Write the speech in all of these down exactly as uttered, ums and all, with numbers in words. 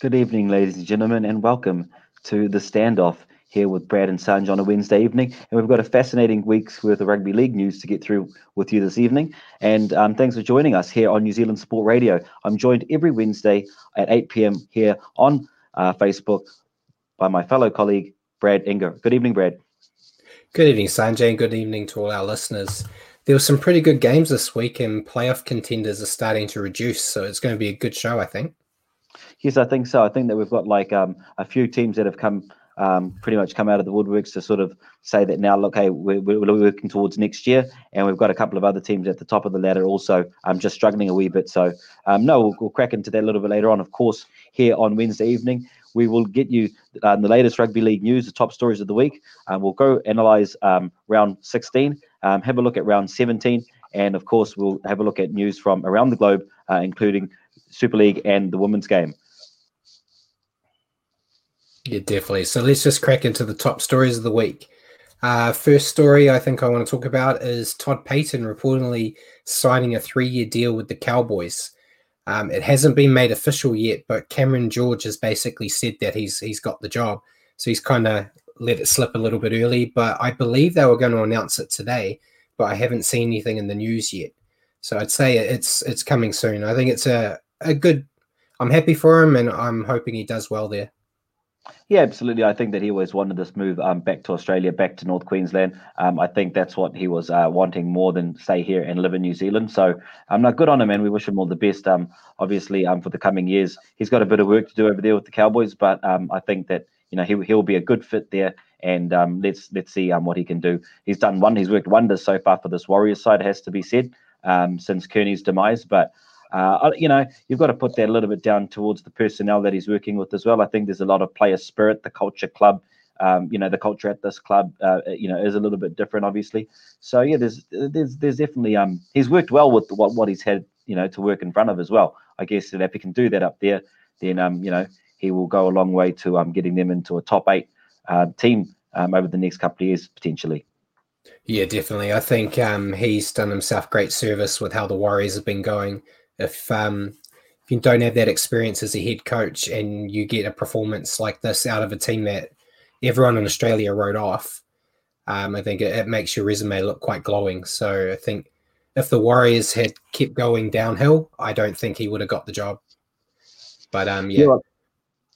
Good evening, ladies and gentlemen, and welcome to The Standoff here with Brad and Sanj on a Wednesday evening. And we've got a fascinating week's worth of rugby league news to get through with you this evening. And um, thanks for joining us here on New Zealand Sport Radio. I'm joined every Wednesday at eight p.m. here on uh, Facebook by my fellow colleague, Brad Inger. Good evening, Brad. Good evening, Sanjay, and good evening to all our listeners. There were some pretty good games this week, and playoff contenders are starting to reduce, so it's going to be a good show, I think. Yes, I think so. I think that we've got like um, a few teams that have come um, pretty much come out of the woodworks to sort of say that now, look, hey, we're, we're working towards next year. And we've got a couple of other teams at the top of the ladder also um, just struggling a wee bit. So, um, no, we'll, we'll crack into that a little bit later on, of course, here on Wednesday evening. We will get you um, the latest rugby league news, the top stories of the week. Um, we'll go analyse um, round sixteen, um, have a look at round seventeen. And, of course, we'll have a look at news from around the globe, uh, including Super League and the women's game. Yeah, definitely. So let's just crack into the top stories of the week. Uh, first story I think I want to talk about is Todd Payton reportedly signing a three-year deal with the Cowboys. Um, it hasn't been made official yet, but Cameron George has basically said that he's he's got the job. So he's kind of let it slip a little bit early, but I believe they were going to announce it today, but I haven't seen anything in the news yet. So I'd say it's it's coming soon. I think it's a, a good – I'm happy for him, and I'm hoping he does well there. Yeah, absolutely. I think that he always wanted this move um, back to Australia, back to North Queensland. Um, I think that's what he was uh, wanting more than stay here and live in New Zealand. So I'm um, not good on him, and we wish him all the best, um, obviously, um, for the coming years. He's got a bit of work to do over there with the Cowboys, but um, I think that, you know, he, he'll be a good fit there. And um, let's let's see um, what he can do. He's done one. He's worked wonders so far for this Warriors side, has to be said, um, since Kearney's demise. But Uh, you know, you've got to put that a little bit down towards the personnel that he's working with as well. I think there's a lot of player spirit, the culture club, um, you know, the culture at this club, uh, you know, is a little bit different, obviously. So, yeah, there's there's there's definitely um, he's worked well with what, what he's had, you know, to work in front of as well. I guess that if he can do that up there, then, um, you know, he will go a long way to um, getting them into a top eight uh, team um, over the next couple of years, potentially. Yeah, definitely. I think um, he's done himself great service with how the Warriors have been going. If um, if you don't have that experience as a head coach and you get a performance like this out of a team that everyone in Australia wrote off, um, I think it, it makes your resume look quite glowing. So I think if the Warriors had kept going downhill, I don't think he would have got the job. But um, yeah. yeah.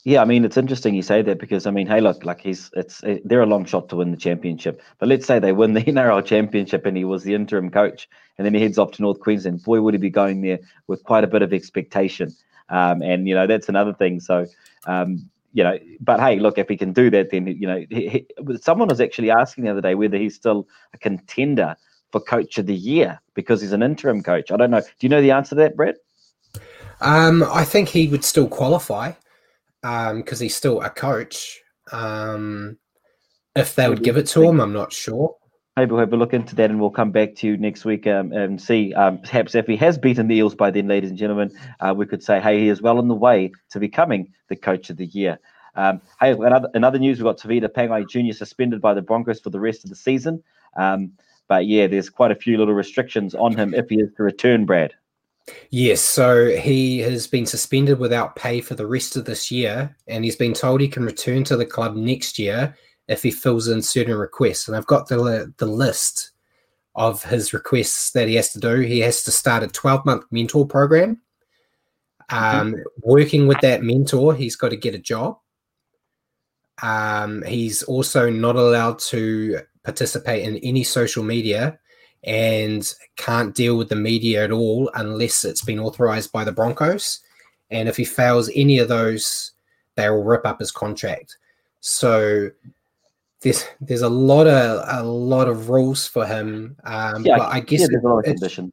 Yeah, I mean, it's interesting you say that because, I mean, hey, look, like he's it's it, they're a long shot to win the championship. But let's say they win the N R L championship and he was the interim coach and then he heads off to North Queensland. Boy, would he be going there with quite a bit of expectation. Um, and, you know, that's another thing. So, um, you know, but, hey, look, if he can do that, then, you know, he, he, someone was actually asking the other day whether he's still a contender for coach of the year because he's an interim coach. I don't know. Do you know the answer to that, Brett? Um, I think he would still qualify. Um, because he's still a coach. Um, if they would give it to him, I'm not sure. Maybe we'll have a look into that and we'll come back to you next week um, and see. Um, perhaps if he has beaten the Eels by then, ladies and gentlemen, uh, we could say, hey, he is well on the way to becoming the coach of the year. Um, hey, another, another news, we've got Tevita Pangai Junior suspended by the Broncos for the rest of the season. Um, but yeah, there's quite a few little restrictions on him if he is to return, Brad. Yes, so he has been suspended without pay for the rest of this year, and he's been told he can return to the club next year if he fills in certain requests. And I've got the the list of his requests that he has to do. He has to start a twelve-month mentor program. Um, mm-hmm. Working with that mentor, he's got to get a job. Um, he's also not allowed to participate in any social media and can't deal with the media at all unless it's been authorized by the Broncos. And if he fails any of those, they will rip up his contract. So there's there's a lot of a lot of rules for him. Um, yeah, but I guess yeah, there's a lot of conditions.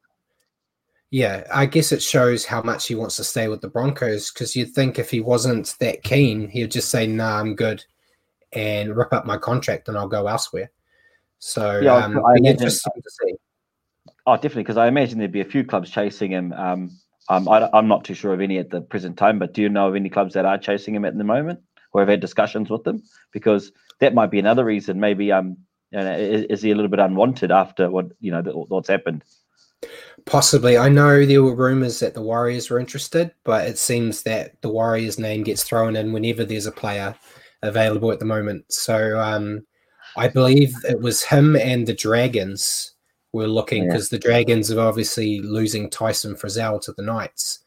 Yeah, I guess it shows how much he wants to stay with the Broncos, because you'd think if he wasn't that keen, he would just say, nah, I'm good, and rip up my contract and I'll go elsewhere. So yeah, um, I imagine, interesting to see. Oh, definitely, because I imagine there'd be a few clubs chasing him. Um, um, I, I'm not too sure of any at the present time, but do you know of any clubs that are chasing him at the moment or have had discussions with them? Because that might be another reason. Maybe um, you know, is, is he a little bit unwanted after what you know what's happened? Possibly. I know there were rumours that the Warriors were interested, but it seems that the Warriors name gets thrown in whenever there's a player available at the moment. So um, I believe it was him and the Dragons were looking, because yeah. the Dragons are obviously losing Tyson Frizzell to the Knights.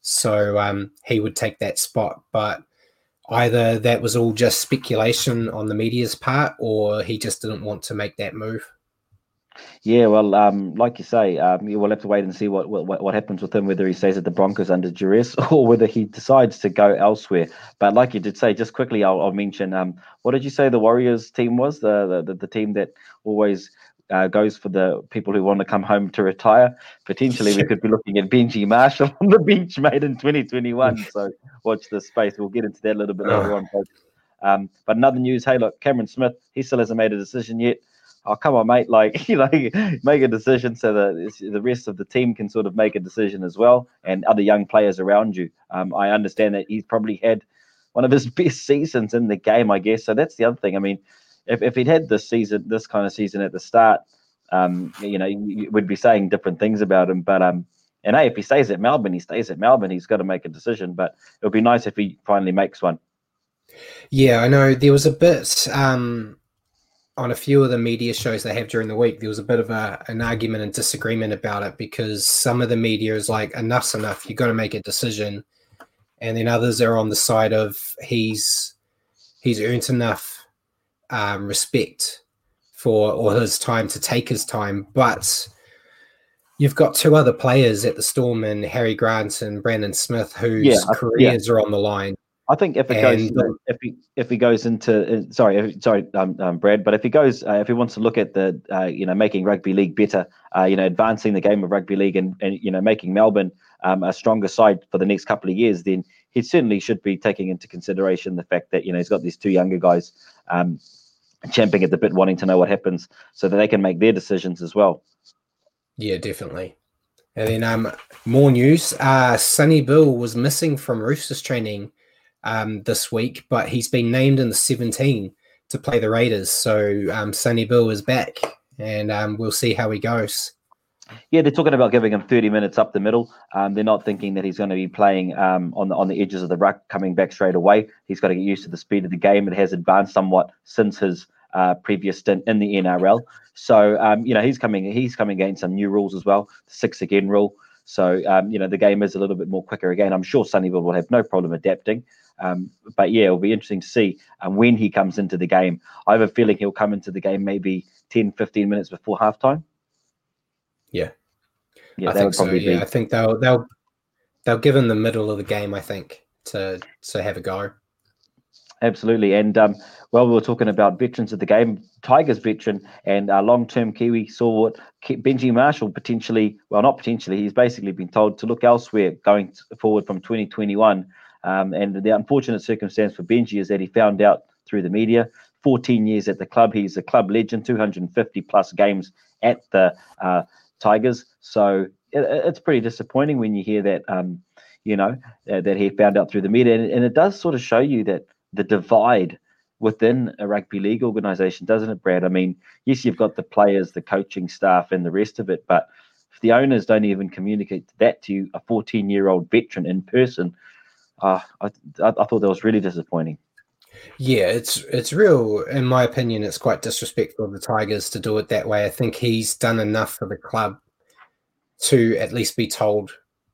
So um, he would take that spot. But either that was all just speculation on the media's part, or he just didn't want to make that move. Yeah, well, um, like you say, um, we'll have to wait and see what, what what happens with him, whether he stays at the Broncos under duress or whether he decides to go elsewhere. But like you did say, just quickly, I'll, I'll mention, um, what did you say the Warriors team was? The the, the team that always uh, goes for the people who want to come home to retire? Potentially, we could be looking at Benji Marshall on the bench, mate, in twenty twenty-one. So watch this space. We'll get into that a little bit later on. Folks. Um, but another news, hey, look, Cameron Smith, he still hasn't made a decision yet. Oh, come on, mate, like, you know, make a decision so that the rest of the team can sort of make a decision as well, and other young players around you. Um, I understand that he's probably had one of his best seasons in the game, I guess. So that's the other thing. I mean, if, if he'd had this season, this kind of season at the start, um, you know, you would be saying different things about him. But, um, and hey, if he stays at Melbourne, he stays at Melbourne. He's got to make a decision, but it would be nice if he finally makes one. Yeah, I know. There was a bit... Um... on a few of the media shows they have during the week, there was a bit of a, an argument and disagreement about it, because some of the media is like, enough's enough, you've got to make a decision. And then others are on the side of he's he's earned enough um, respect for all his time to take his time. But you've got two other players at the Storm and Harry Grant and Brandon Smith whose yeah, careers yeah. are on the line. I think if it goes, and, if he if he goes into uh, sorry if, sorry um, um, Brad, but if he goes uh, if he wants to look at the uh, you know making rugby league better, uh, you know advancing the game of rugby league and, and you know making Melbourne um, a stronger side for the next couple of years, then he certainly should be taking into consideration the fact that you know he's got these two younger guys um, champing at the bit, wanting to know what happens, so that they can make their decisions as well. Yeah, definitely. And then um, more news: uh, Sonny Bill was missing from Roosters training Um, this week, but he's been named in the seventeen to play the Raiders. So um, Sonny Bill is back, and um, we'll see how he goes. Yeah, they're talking about giving him thirty minutes up the middle. Um, they're not thinking that he's going to be playing um, on the on the edges of the ruck, coming back straight away. He's got to get used to the speed of the game. It has advanced somewhat since his uh, previous stint in the N R L. So um, you know he's coming he's coming against some new rules as well, the six again rule. So um, you know the game is a little bit more quicker again. I'm sure Sonny Bill will have no problem adapting. Um, but yeah, it'll be interesting to see um, when he comes into the game. I have a feeling he'll come into the game maybe ten, fifteen minutes before halftime. Yeah, yeah, I think so. Yeah, be... I think they'll they'll they'll give him the middle of the game, I think, to to have a go. Absolutely, and um, well, we were talking about veterans of the game. Tigers veteran and uh, long-term Kiwi stalwart Benji Marshall potentially, well, not potentially, he's basically been told to look elsewhere going forward from twenty twenty-one. Um, and the unfortunate circumstance for Benji is that he found out through the media. fourteen years at the club. He's a club legend, two hundred fifty plus games at the uh, Tigers. So it, it's pretty disappointing when you hear that, um, you know, uh, that he found out through the media. And, and it does sort of show you that the divide within a rugby league organisation, doesn't it, Brad? I mean, yes, you've got the players, the coaching staff and the rest of it, but if the owners don't even communicate that to you, a fourteen-year-old veteran in person, uh, I, I thought that was really disappointing. Yeah, it's it's real. In my opinion, it's quite disrespectful of the Tigers to do it that way. I think he's done enough for the club to at least be told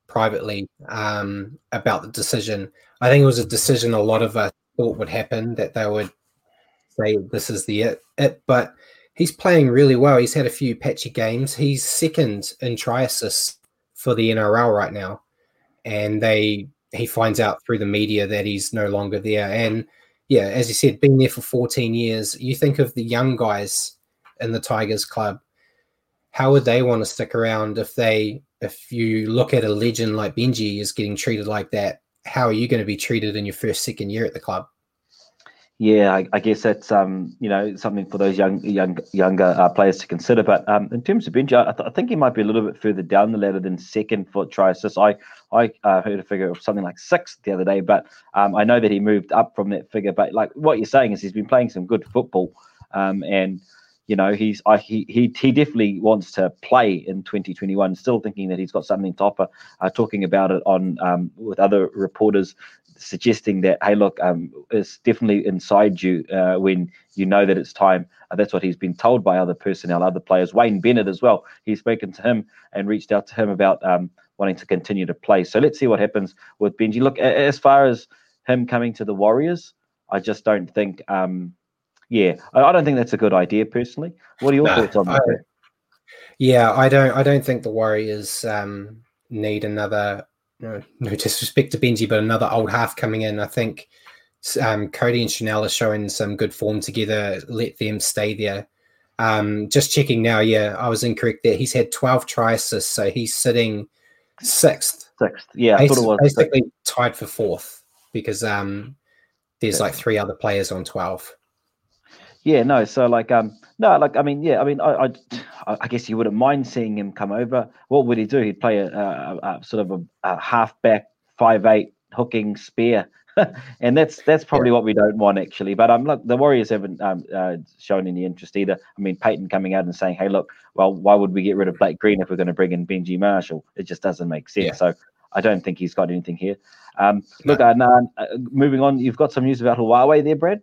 privately um, about the decision. I think it was a decision a lot of us thought would happen, that they would say this is the it, it. But he's playing really well. He's had a few patchy games. He's second in try assists for the N R L right now, and they he finds out through the media that he's no longer there. And yeah, as you said, been there for fourteen years. You think of the young guys in the Tigers club. How would they want to stick around if they, if you look at a legend like Benji is getting treated like that? How are you going to be treated in your first, second year at the club? Yeah, I, I guess that's um, you know, something for those young, young, younger uh, players to consider. But um, in terms of Benji, I, th- I think he might be a little bit further down the ladder than second for try assists. I I uh, heard a figure of something like sixth the other day, but um, I know that he moved up from that figure. But like what you're saying is he's been playing some good football, um, and you know he's I, he he he definitely wants to play in twenty twenty-one. Still thinking that he's got something to offer. Uh, talking about it on um, with other reporters, suggesting that, hey, look, um, it's definitely inside you uh, when you know that it's time. Uh, that's what he's been told by other personnel, other players. Wayne Bennett as well. He's spoken to him and reached out to him about um, wanting to continue to play. So let's see what happens with Benji. Look, as far as him coming to the Warriors, I just don't think, um, yeah, I don't think that's a good idea personally. What are your nah, thoughts on I, that? Yeah, I don't, I don't think the Warriors um, need another. No, no disrespect to Benji, but another old half coming in. I think um, Cody and Chanel are showing some good form together. Let them stay there. Um, just checking now. Yeah, I was incorrect there. He's had twelve try assists, so he's sitting sixth. Sixth, yeah. I thought it was basically sixth. Tied for fourth because um, there's like three other players on twelve. Yeah, no, so like, um, no, like, I mean, yeah, I mean, I, I, I guess you wouldn't mind seeing him come over. What would he do? He'd play a, a, a sort of a, a halfback, five eight hooking spear, and that's that's probably what we don't want actually. But um, look, the Warriors haven't um uh, shown any interest either. I mean, Peyton coming out and saying, hey, look, well, why would we get rid of Blake Green if we're going to bring in Benji Marshall? It just doesn't make sense. Yeah. So I don't think he's got anything here. Um, no. Look, uh, no, uh, moving on, you've got some news about Huawei there, Brad.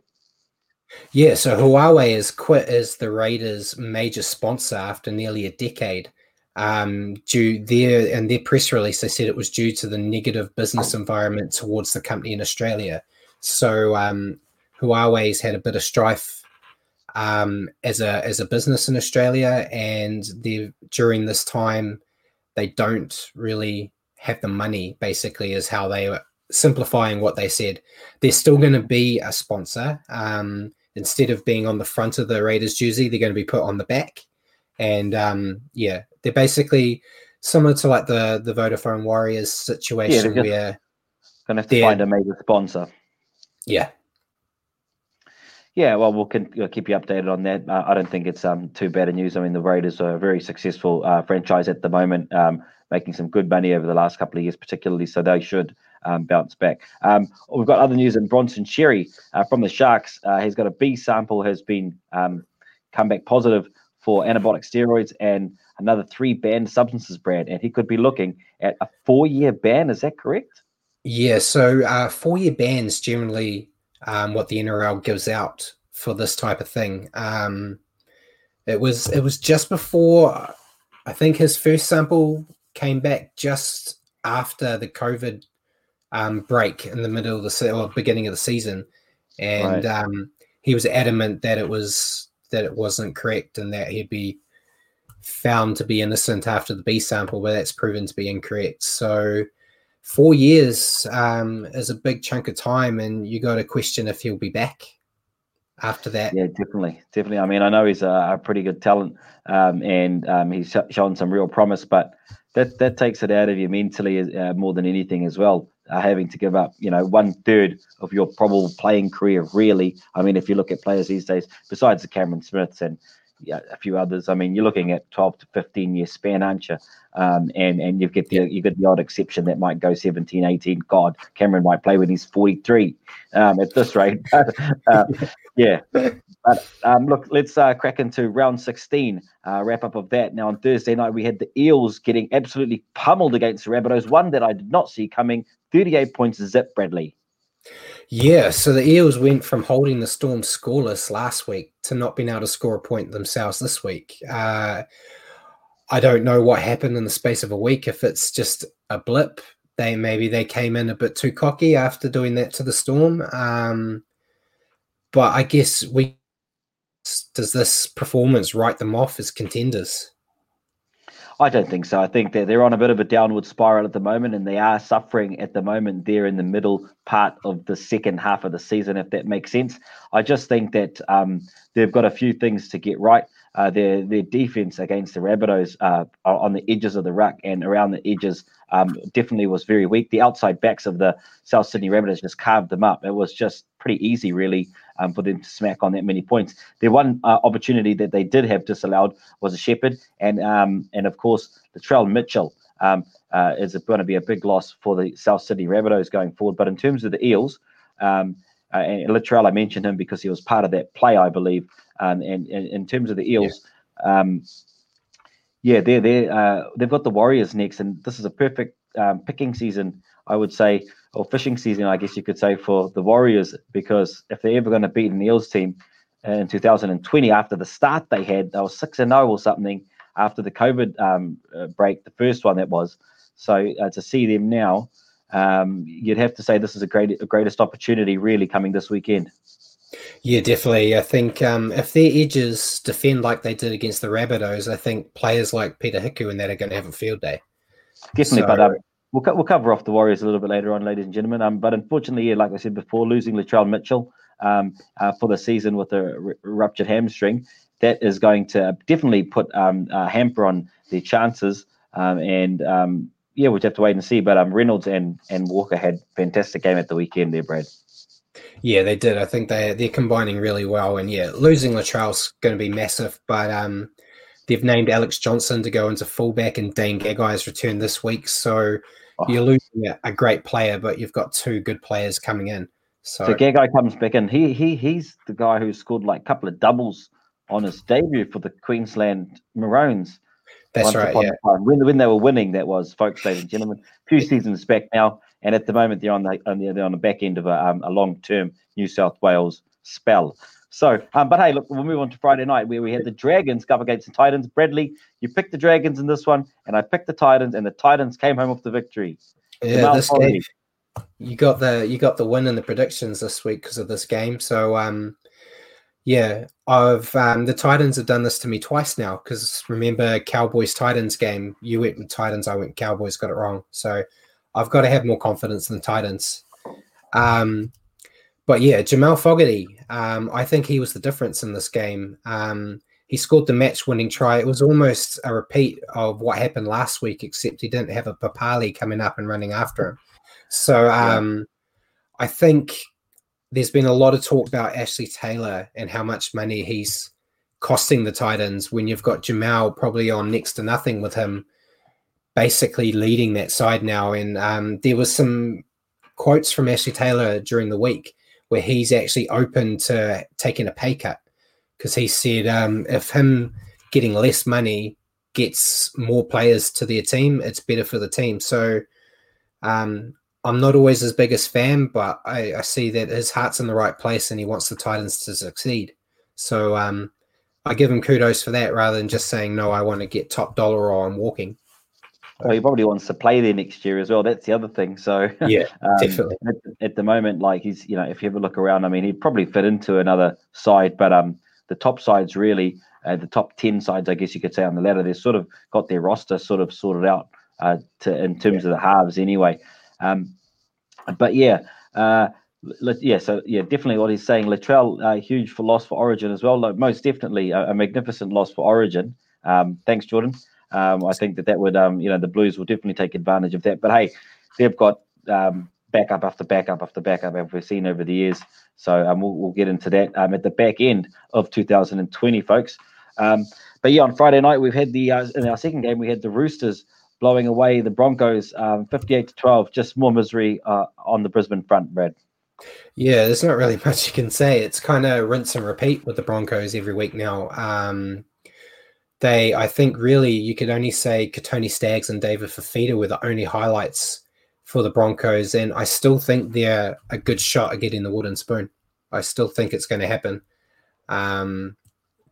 Yeah, so Huawei has quit as the Raiders' major sponsor after nearly a decade. Um, due their in their press release, they said it was due to the negative business environment towards the company in Australia. So um, Huawei's had a bit of strife um, as a as a business in Australia, and during this time, they don't really have the money. Basically, is how they were simplifying what they said. They're still going to be a sponsor. Um, Instead of being on the front of the Raiders jersey, they're going to be put on the back. And, um, yeah, they're basically similar to like the, the Vodafone Warriors situation, yeah, where going to have to find a major sponsor. Yeah. Yeah, well, we'll, con- we'll keep you updated on that. Uh, I don't think it's um too bad a news. I mean, the Raiders are a very successful uh, franchise at the moment, um, making some good money over the last couple of years particularly, so they should Um, bounce back. Um, we've got other news in Bronson Sherry uh, from the Sharks. Uh, he's got a B sample, has been um, come back positive for anabolic steroids and another three banned substances, Brad, and he could be looking at a four-year ban. Is that correct? Yeah, so uh, four-year bans generally um, what the N R L gives out for this type of thing. Um, it was it was just before, I think his first sample came back just after the COVID Um, break in the middle of the se- or beginning of the season, and right. um, he was adamant that it was that it wasn't correct and that he'd be found to be innocent after the B sample, but that's proven to be incorrect. So four years um, is a big chunk of time, and you got to question if he'll be back after that. Yeah, definitely, definitely. I mean, I know he's a, a pretty good talent, um, and um, he's shown some real promise, but that that takes it out of you mentally uh, more than anything as well. Uh, having to give up, you know, one third of your probable playing career, really. I mean, if you look at players these days, besides the Cameron Smiths and yeah, a few others. I mean, you're looking at twelve to fifteen year span, aren't you? Um, and and you get the yeah. you get the odd exception that might go seventeen, eighteen. God, Cameron might play when he's forty-three um, at this rate. uh, yeah. But um, look, let's uh, crack into round sixteen, uh, wrap up of that. Now, on Thursday night, we had the Eels getting absolutely pummeled against the Rabbitohs, one that I did not see coming, thirty-eight points zip, Bradley. Yeah, so the Eels went from holding the Storm scoreless last week to not being able to score a point themselves this week. Uh, I don't know what happened in the space of a week, if it's just a blip. They maybe they came in a bit too cocky after doing that to the Storm. Um, but I guess we does this performance write them off as contenders? I don't think so. I think that they're on a bit of a downward spiral at the moment, and they are suffering at the moment. They're in the middle part of the second half of the season, if that makes sense. I just think that um, they've got a few things to get right. Uh, their their defense against the Rabbitohs uh, on the edges of the ruck and around the edges um, definitely was very weak. The outside backs of the South Sydney Rabbitohs just carved them up. It was just pretty easy, really, um, for them to smack on that many points. The one uh, opportunity that they did have disallowed was a Shepherd, and um, and of course Latrell Mitchell um, uh, is going to be a big loss for the South Sydney Rabbitohs going forward. But in terms of the Eels, um, uh, and Latrell, I mentioned him because he was part of that play, I believe. Um, and, and in terms of the Eels, yeah, um, yeah they're, they're, uh, they've got the Warriors next, and this is a perfect um, picking season, I would say, or fishing season, I guess you could say, for the Warriors, because if they're ever going to beat an Eels team in two thousand twenty, after the start they had, they were six and oh or something after the COVID um, break, the first one that was. So uh, to see them now, um, you'd have to say this is a great, a greatest opportunity really coming this weekend. Yeah, definitely. I think um, if their edges defend like they did against the Rabbitohs, I think players like Peta Hiku and that are going to have a field day. Definitely, so, but um, we'll, co- we'll cover off the Warriors a little bit later on, ladies and gentlemen. Um, but unfortunately, yeah, like I said before, losing Latrell Mitchell um, uh, for the season with a r- ruptured hamstring, that is going to definitely put um, a hamper on their chances. Um, and, um, yeah, we'll have to wait and see. But um, Reynolds and, and Walker had a fantastic game at the weekend there, Brad. Yeah, they did. I think they, they're combining really well. And, yeah, losing Latrell's going to be massive. But um, they've named Alex Johnson to go into fullback, and Dane Gagai's returned this week. So oh. you're losing a, a great player, but you've got two good players coming in. So, so Gagai comes back in. He he He's the guy who scored, like, a couple of doubles on his debut for the Queensland Maroons. That's right, yeah. When, when they were winning, that was, folks, ladies and gentlemen. A few seasons back now. And at the moment, they're on the on the, they're on the back end of a, um, a long-term New South Wales spell. So, um, but hey, look, we'll move on to Friday night where we had the Dragons go up against the Titans. Bradley, you picked the Dragons in this one, and I picked the Titans, and the Titans came home with the victory. Yeah, this game, you got the you got the win in the predictions this week because of this game. So, um, yeah, I've um, the Titans have done this to me twice now because remember Cowboys-Titans game, you went with Titans, I went with Cowboys, got it wrong. So I've got to have more confidence in the Titans. Um, but, yeah, Jamal Fogarty, um, I think he was the difference in this game. Um, he scored the match-winning try. It was almost a repeat of what happened last week, except he didn't have a Papali coming up and running after him. So um, I think there's been a lot of talk about Ashley Taylor and how much money he's costing the Titans when you've got Jamal probably on next to nothing with him basically leading that side now. And um, there was some quotes from Ashley Taylor during the week where he's actually open to taking a pay cut because he said um, if him getting less money gets more players to their team, it's better for the team. So um, I'm not always his biggest fan, but I, I see that his heart's in the right place and he wants the Titans to succeed. So um, I give him kudos for that rather than just saying, no, I want to get top dollar or I'm walking. Well, he probably wants to play there next year as well. That's the other thing. So yeah, um, definitely. At, at the moment, like he's, you know, if you ever look around, I mean, he'd probably fit into another side, but um, the top sides really, uh, the top ten sides, I guess you could say on the ladder, they've sort of got their roster sort of sorted out uh, to in terms yeah. of the halves anyway. Um, but yeah, uh, yeah, so yeah, definitely what he's saying. Latrell, uh, huge for loss for Origin as well. Like, most definitely a, a magnificent loss for Origin. Um, thanks, Jordan. Um, I think that that would, um, you know, the Blues will definitely take advantage of that. But, hey, they've got um, backup after backup after backup, as we've seen over the years. So um, we'll, we'll get into that um, at the back end of two thousand twenty, folks. Um, but yeah, on Friday night, we've had the, uh, in our second game, we had the Roosters blowing away the Broncos, um, fifty-eight to twelve, just more misery uh, on the Brisbane front, Brad. Yeah, there's not really much you can say. It's kind of rinse and repeat with the Broncos every week now. Um, they, I think really you could only say Katoni Staggs and David Fifita were the only highlights for the Broncos, and I still think they're a good shot at getting the wooden spoon. I still think it's going to happen. Um,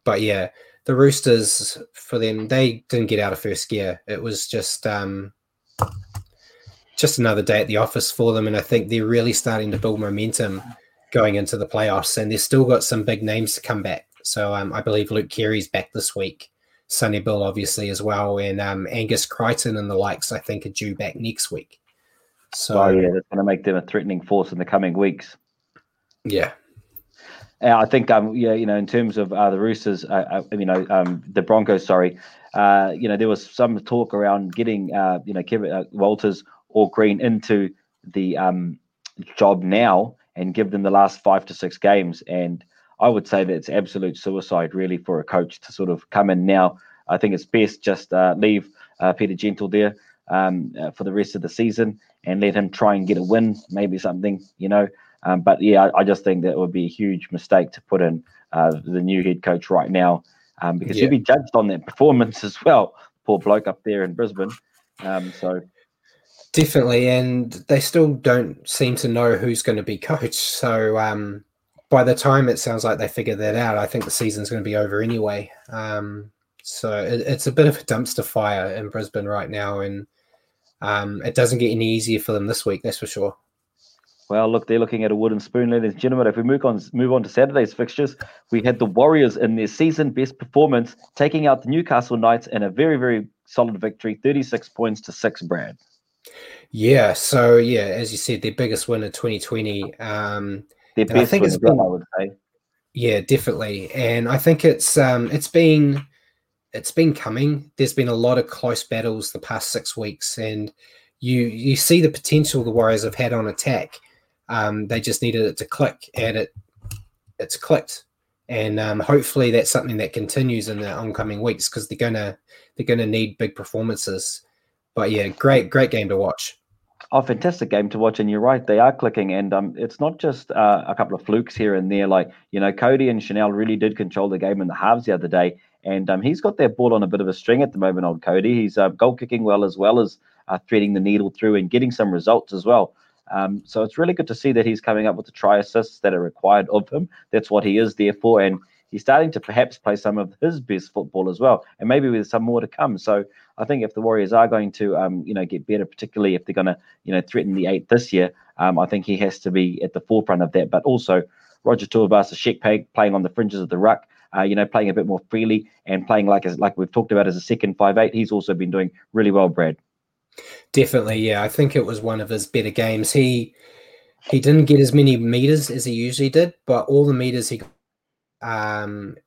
but yeah, the Roosters, for them, they didn't get out of first gear. It was just um, just another day at the office for them, and I think they're really starting to build momentum going into the playoffs, and they've still got some big names to come back. So um, I believe Luke Keary's back this week, Sonny Bill obviously as well, and um, Angus Crichton and the likes I think are due back next week. So oh, yeah, that's going to make them a threatening force in the coming weeks. Yeah. And I think, um, yeah, you know, in terms of uh, the Roosters, uh, uh, you know, um, the Broncos, sorry, uh, you know, there was some talk around getting, uh, you know, Kevin uh, Walters or Green into the um, job now and give them the last five to six games. And I would say that it's absolute suicide, really, for a coach to sort of come in now. I think it's best just uh, leave uh, Peter Gentle there um, uh, for the rest of the season and let him try and get a win, maybe something, you know. Um, but, yeah, I, I just think that it would be a huge mistake to put in uh, the new head coach right now um, because yeah. he'll be judged on that performance as well, poor bloke up there in Brisbane. Um, so definitely, and they still don't seem to know who's going to be coach. So um, by the time it sounds like they figure that out, I think the season's going to be over anyway. Um, so it, it's a bit of a dumpster fire in Brisbane right now, and um, it doesn't get any easier for them this week, that's for sure. Well, look, they're looking at a wooden spoon, ladies and gentlemen. If we move on move on to Saturday's fixtures, we had the Warriors in their season-best performance, taking out the Newcastle Knights in a very, very solid victory, thirty-six points to six, Brad. Yeah, so, yeah, as you said, their biggest win of twenty twenty. Um, their best I think win, it's been, I would say. Yeah, definitely. And I think it's um, it's been it's been coming. There's been a lot of close battles the past six weeks, and you you see the potential the Warriors have had on attack. Um, they just needed it to click, and it it's clicked, and um, hopefully that's something that continues in the oncoming weeks because they're gonna they're gonna need big performances. But yeah, great great game to watch. Oh, fantastic game to watch, and you're right, they are clicking, and um, it's not just uh, a couple of flukes here and there. Like you know, Cody and Chanel really did control the game in the halves the other day, and um, he's got that ball on a bit of a string at the moment. Old Cody, he's uh, goal kicking well as well as uh, threading the needle through and getting some results as well. Um, so it's really good to see that he's coming up with the try assists that are required of him. That's what he is there for. And he's starting to perhaps play some of his best football as well. And maybe there's some more to come. So I think if the Warriors are going to, um, you know, get better, particularly if they're going to, you know, threaten the eight this year, um, I think he has to be at the forefront of that. But also Roger Tuivasa-Sheckpag playing on the fringes of the ruck, uh, you know, playing a bit more freely and playing like as, like we've talked about as a second five eight. He's also been doing really well, Brad. Definitely, yeah. I think it was one of his better games. He he didn't get as many meters as he usually did, but all the meters he got, um,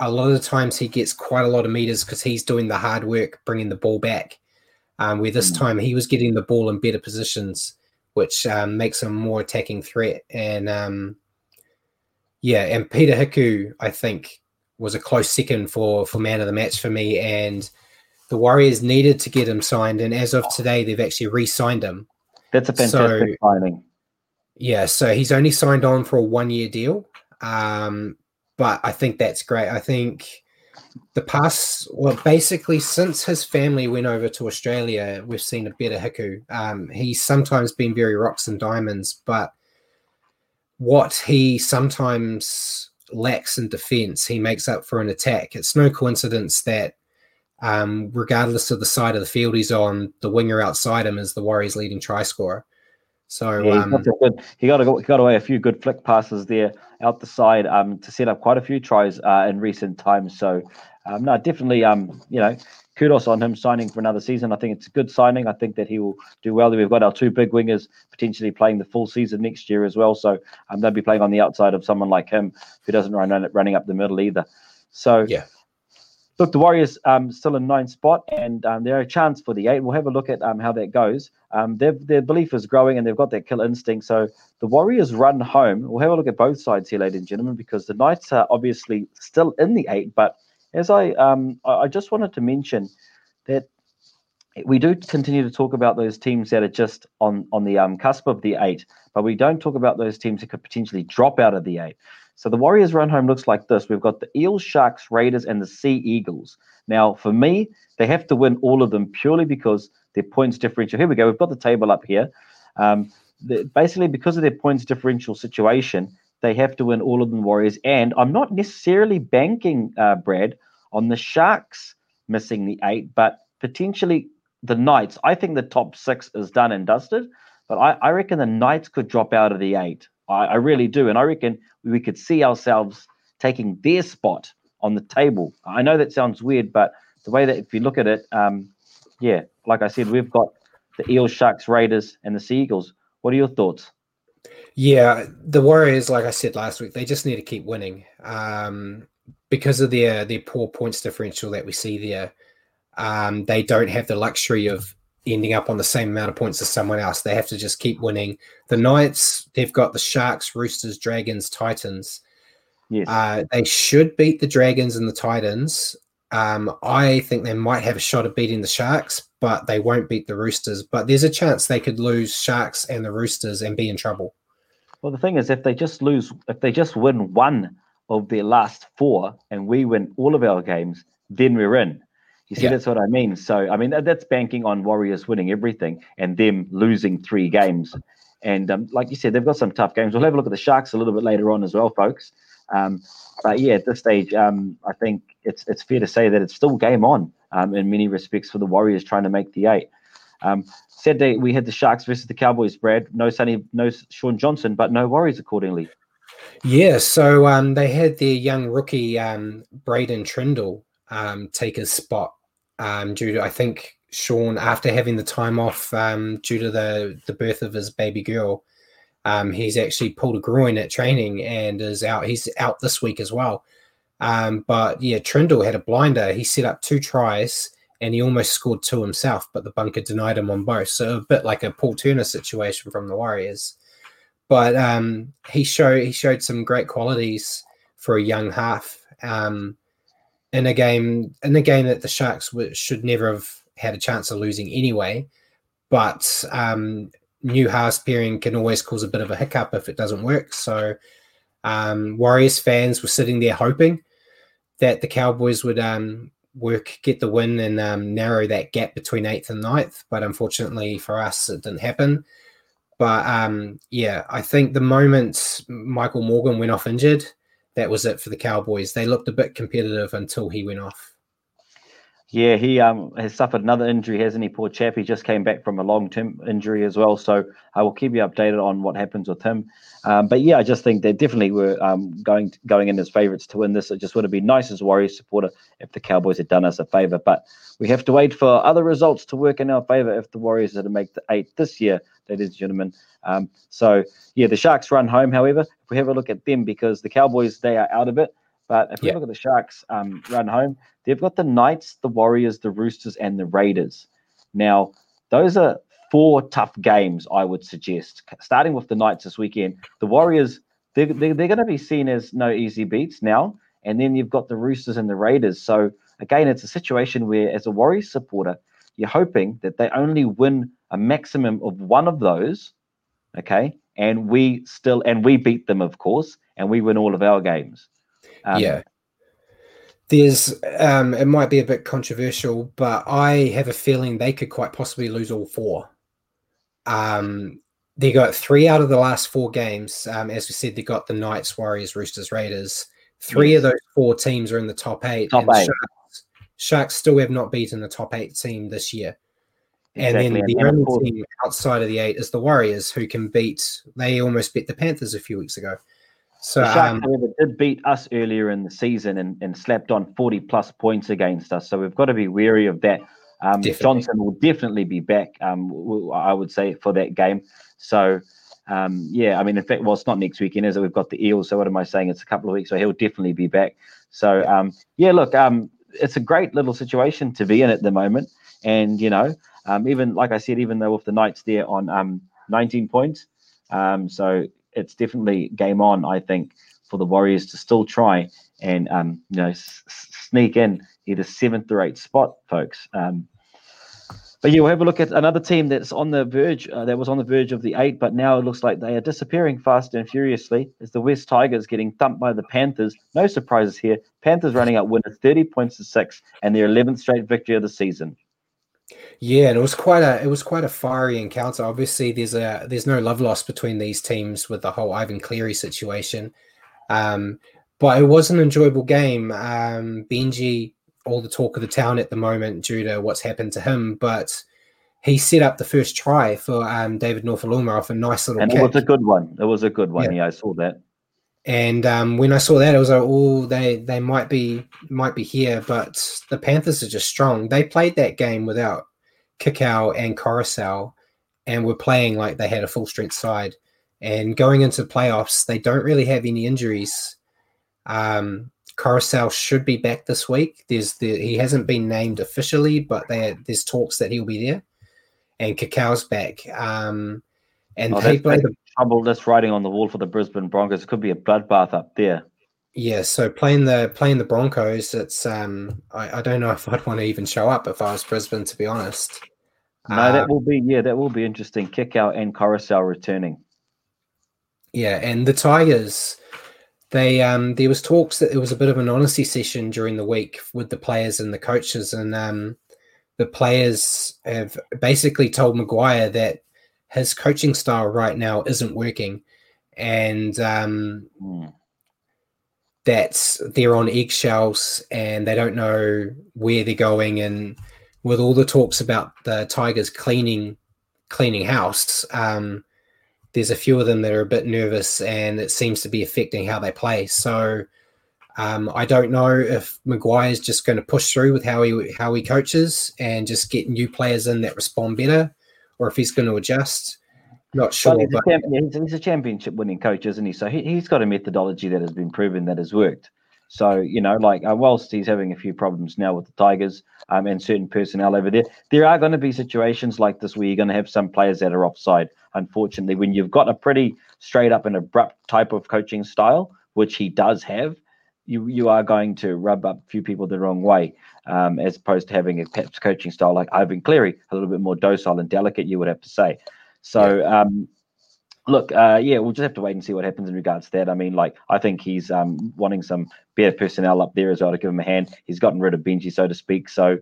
a lot of the times he gets quite a lot of meters because he's doing the hard work, bringing the ball back, um, where this time he was getting the ball in better positions, which um, makes him more attacking threat. And, um, yeah, and Peta Hiku, I think, was a close second for, for man of the match for me, and the Warriors needed to get him signed, and as of today, they've actually re-signed him. That's a fantastic so, signing. Yeah, so he's only signed on for a one-year deal, um, but I think that's great. I think the past, well, basically since his family went over to Australia, we've seen a better Hiku. Um, he's sometimes been very rocks and diamonds, but what he sometimes lacks in defence, he makes up for an attack. It's no coincidence that Um, regardless of the side of the field he's on, the winger outside him is the Warriors' leading try scorer. So yeah, um, good. he got a, got away a few good flick passes there out the side um, to set up quite a few tries uh, in recent times. So um, no, definitely, um, you know, kudos on him signing for another season. I think it's a good signing. I think that he will do well. We've got our two big wingers potentially playing the full season next year as well. So um, they'll be playing on the outside of someone like him who doesn't run running up the middle either. So yeah. Look, the Warriors um, still in ninth spot, and um, there are a chance for the eight. We'll have a look at um, how that goes. Um, their belief is growing, and they've got that killer instinct. So the Warriors run home. We'll have a look at both sides here, ladies and gentlemen, because the Knights are obviously still in the eight, but as I um, I just wanted to mention that we do continue to talk about those teams that are just on on the um, cusp of the eight, but we don't talk about those teams that could potentially drop out of the eight. So the Warriors run home looks like this. We've got the Eels, Sharks, Raiders, and the Sea Eagles. Now, for me, they have to win all of them purely because their points differential. Here we go. We've got the table up here. Um, the, basically, because of their points differential situation, they have to win all of them, Warriors. And I'm not necessarily banking, uh, Brad, on the Sharks missing the eight, but potentially the Knights. I think the top six is done and dusted, but I, I reckon the Knights could drop out of the eight. I, I really do. And I reckon we could see ourselves taking their spot on the table. I know that sounds weird, but the way that if you look at it, um, yeah, like I said, we've got the Eels, Sharks, Raiders, and the Sea Eagles. What are your thoughts? Yeah, the Warriors, like I said last week, they just need to keep winning um, because of their their poor points differential that we see there. Um, they don't have the luxury of ending up on the same amount of points as someone else. They have to just keep winning. The Knights, they've got the Sharks, Roosters, Dragons, Titans. Yes. Uh, they should beat the Dragons and the Titans. Um, I think they might have a shot at beating the Sharks, but they won't beat the Roosters. But there's a chance they could lose Sharks and the Roosters and be in trouble. Well, the thing is, if they just lose, if they just win one of their last four and we win all of our games, then we're in. You see, yeah. That's what I mean. So, I mean, that, that's banking on Warriors winning everything and them losing three games. And um, like you said, they've got some tough games. We'll have a look at the Sharks a little bit later on as well, folks. Um, but, yeah, at this stage, um, I think it's it's fair to say that it's still game on um, in many respects for the Warriors trying to make the eight. Um, Saturday, we had the Sharks versus the Cowboys, Brad. No Sonny, no Sean Johnson, but no worries accordingly. Yeah, so um, they had their young rookie, um, Braden Trindle, um, take his spot um, due to, I think, Sean, after having the time off um, due to the, the birth of his baby girl, um, he's actually pulled a groin at training and is out. He's out this week as well. Um, but, yeah, Trindle had a blinder. He set up two tries, and he almost scored two himself, but the bunker denied him on both. So a bit like a Paul Turner situation from the Warriors. But um, he showed he showed some great qualities for a young half um, in a game in a game that the Sharks should never have had a chance of losing anyway. But um, new halves pairing can always cause a bit of a hiccup if it doesn't work. So um, Warriors fans were sitting there hoping that the Cowboys would Um, work, get the win and um, narrow that gap between eighth and ninth. But unfortunately for us, it didn't happen. But um, yeah, I think the moment Michael Morgan went off injured, that was it for the Cowboys. They looked a bit competitive until he went off. Yeah, he um, has suffered another injury, hasn't he? Poor chap. He just came back from a long-term injury as well. So I will keep you updated on what happens with him. Um, but yeah, I just think they definitely were um, going going in as favourites to win this. It just would have been nice as Warriors supporter if the Cowboys had done us a favour. But we have to wait for other results to work in our favour if the Warriors are to make the eight this year, ladies and gentlemen. Um, so yeah, the Sharks run home, however, if we have a look at them, because the Cowboys, they are out of it. But if you yeah. look at the Sharks um, run home, they've got the Knights, the Warriors, the Roosters, and the Raiders. Now, those are four tough games, I would suggest, starting with the Knights this weekend. The Warriors, they're, they're, they're going to be seen as no easy beats now. And then you've got the Roosters and the Raiders. So, again, it's a situation where, as a Warriors supporter, you're hoping that they only win a maximum of one of those, okay, and we still and we beat them, of course, and we win all of our games. Um, yeah, there's um, it might be a bit controversial, but I have a feeling they could quite possibly lose all four. Um, they got three out of the last four games. Um, as we said, they got the Knights, Warriors, Roosters, Raiders. Three yes. of those four teams are in the top eight. Top and eight. Sharks, Sharks still have not beaten the top eight team this year. Exactly. And then the and only team outside of the eight is the Warriors, who can beat. They almost beat the Panthers a few weeks ago. So, the Sharks, um, however, did beat us earlier in the season and, and slapped on forty-plus points against us. So we've got to be wary of that. Um, Johnson will definitely be back, um, I would say, for that game. So, um, yeah, I mean, in fact, well, it's not next weekend, is it? We've got the Eels, so what am I saying? It's a couple of weeks, so he'll definitely be back. So, um, yeah, look, um, it's a great little situation to be in at the moment. And, you know, um, even, like I said, even though with the Knights there on um, nineteen points, um, so it's definitely game on, I think, for the Warriors to still try and um, you know s- s- sneak in either seventh or eighth spot, folks. Um, but yeah, we'll have a look at another team that's on the verge, uh, that was on the verge of the eight, but now it looks like they are disappearing fast and furiously as the West Tigers getting thumped by the Panthers. No surprises here. Panthers running out winner thirty points to six and their eleventh straight victory of the season. Yeah, and it was quite a it was quite a fiery encounter. Obviously, there's a there's no love lost between these teams with the whole Ivan Cleary situation, um, but it was an enjoyable game. Um, Benji, all the talk of the town at the moment due to what's happened to him, but he set up the first try for um, David Norfoluma off a nice little and kick. It was a good one. It was a good one. Yeah, yeah I saw that. And um, when I saw that, I was like, "Oh, they, they might be might be here." But the Panthers are just strong. They played that game without Kikau and Coruscant, and were playing like they had a full strength side. And going into playoffs, they don't really have any injuries. Um, Coruscant should be back this week. There's the, he hasn't been named officially, but they, there's talks that he'll be there. And Kikau's back. Um, and oh, they played. The- Trouble that's riding on the wall for the Brisbane Broncos. It could be a bloodbath up there. Yeah, so playing the playing the Broncos, it's um I, I don't know if I'd want to even show up if I was Brisbane, to be honest. No, um, that will be yeah, that will be interesting. Kickout and Coruscant returning. Yeah, and the Tigers, they um there was talks that there was a bit of an honesty session during the week with the players and the coaches, and um the players have basically told Maguire that his coaching style right now isn't working, and um, mm. that's they're on eggshells and they don't know where they're going. And with all the talks about the Tigers cleaning cleaning house, um, there's a few of them that are a bit nervous, and it seems to be affecting how they play. So um, I don't know if Maguire's just going to push through with how he how he coaches and just get new players in that respond better, or if he's going to adjust. Not sure. Well, he's, but... a he's a championship winning coach, isn't he? So he, he's got a methodology that has been proven that has worked. So, you know, like uh, whilst he's having a few problems now with the Tigers um, and certain personnel over there, there are going to be situations like this where you're going to have some players that are offside. Unfortunately, when you've got a pretty straight up and abrupt type of coaching style, which he does have, you you are going to rub up a few people the wrong way, um, as opposed to having a perhaps coaching style like Ivan Cleary, a little bit more docile and delicate, you would have to say. So, yeah. um, look, uh, yeah, we'll just have to wait and see what happens in regards to that. I mean, like, I think he's um, wanting some better personnel up there as well to give him a hand. He's gotten rid of Benji, so to speak. So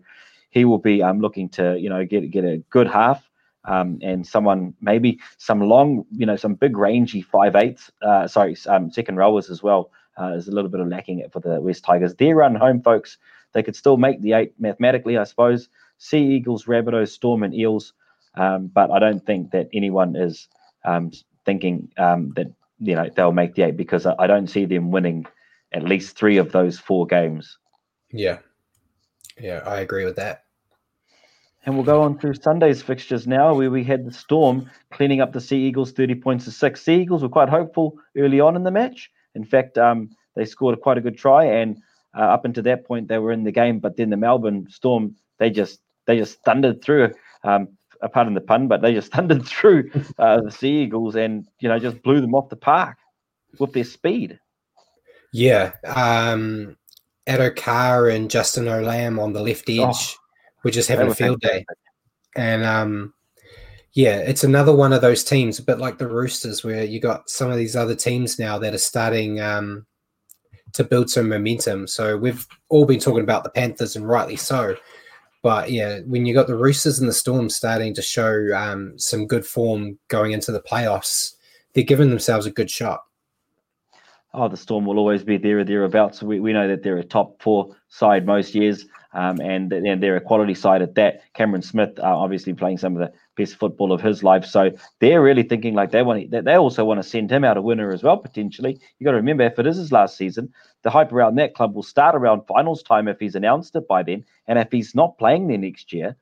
he will be um, looking to, you know, get get a good half. Um, and someone, maybe some long, you know, some big rangy five-eighths, uh, sorry, um, second rowers as well. Uh, there's a little bit of lacking it for the West Tigers. Their run home, folks, they could still make the eight mathematically, I suppose. Sea Eagles, Rabbitohs, Storm and Eels. Um, but I don't think that anyone is um, thinking um, that, you know, they'll make the eight, because I, I don't see them winning at least three of those four games. Yeah. Yeah, I agree with that. And we'll go on through Sunday's fixtures now, where we had the Storm cleaning up the Sea Eagles thirty points to six. Sea Eagles were quite hopeful early on in the match. In fact, um, they scored quite a good try, and uh, up until that point, they were in the game. But then the Melbourne Storm, they just they just thundered through. Um, pardon the pun, but they just thundered through uh, the Sea Eagles, and you know just blew them off the park with their speed. Yeah, um, Addo Carr and Justin Olam on the left edge oh, were just having a field fantastic. day, and um, yeah, it's another one of those teams, a bit like the Roosters, where you got some of these other teams now that are starting um, to build some momentum. So we've all been talking about the Panthers, and rightly so. But yeah, when you got the Roosters and the Storm starting to show um, some good form going into the playoffs, they're giving themselves a good shot. Oh, the Storm will always be there or thereabouts. We we know that they're a top four side most years, um, and, and they're a quality side at that. Cameron Smith uh, obviously playing some of the best football of his life. So they're really thinking like they want that. They also want to send him out a winner as well, potentially. You got to remember, if it is his last season, the hype around that club will start around finals time if he's announced it by then. And if he's not playing there next year,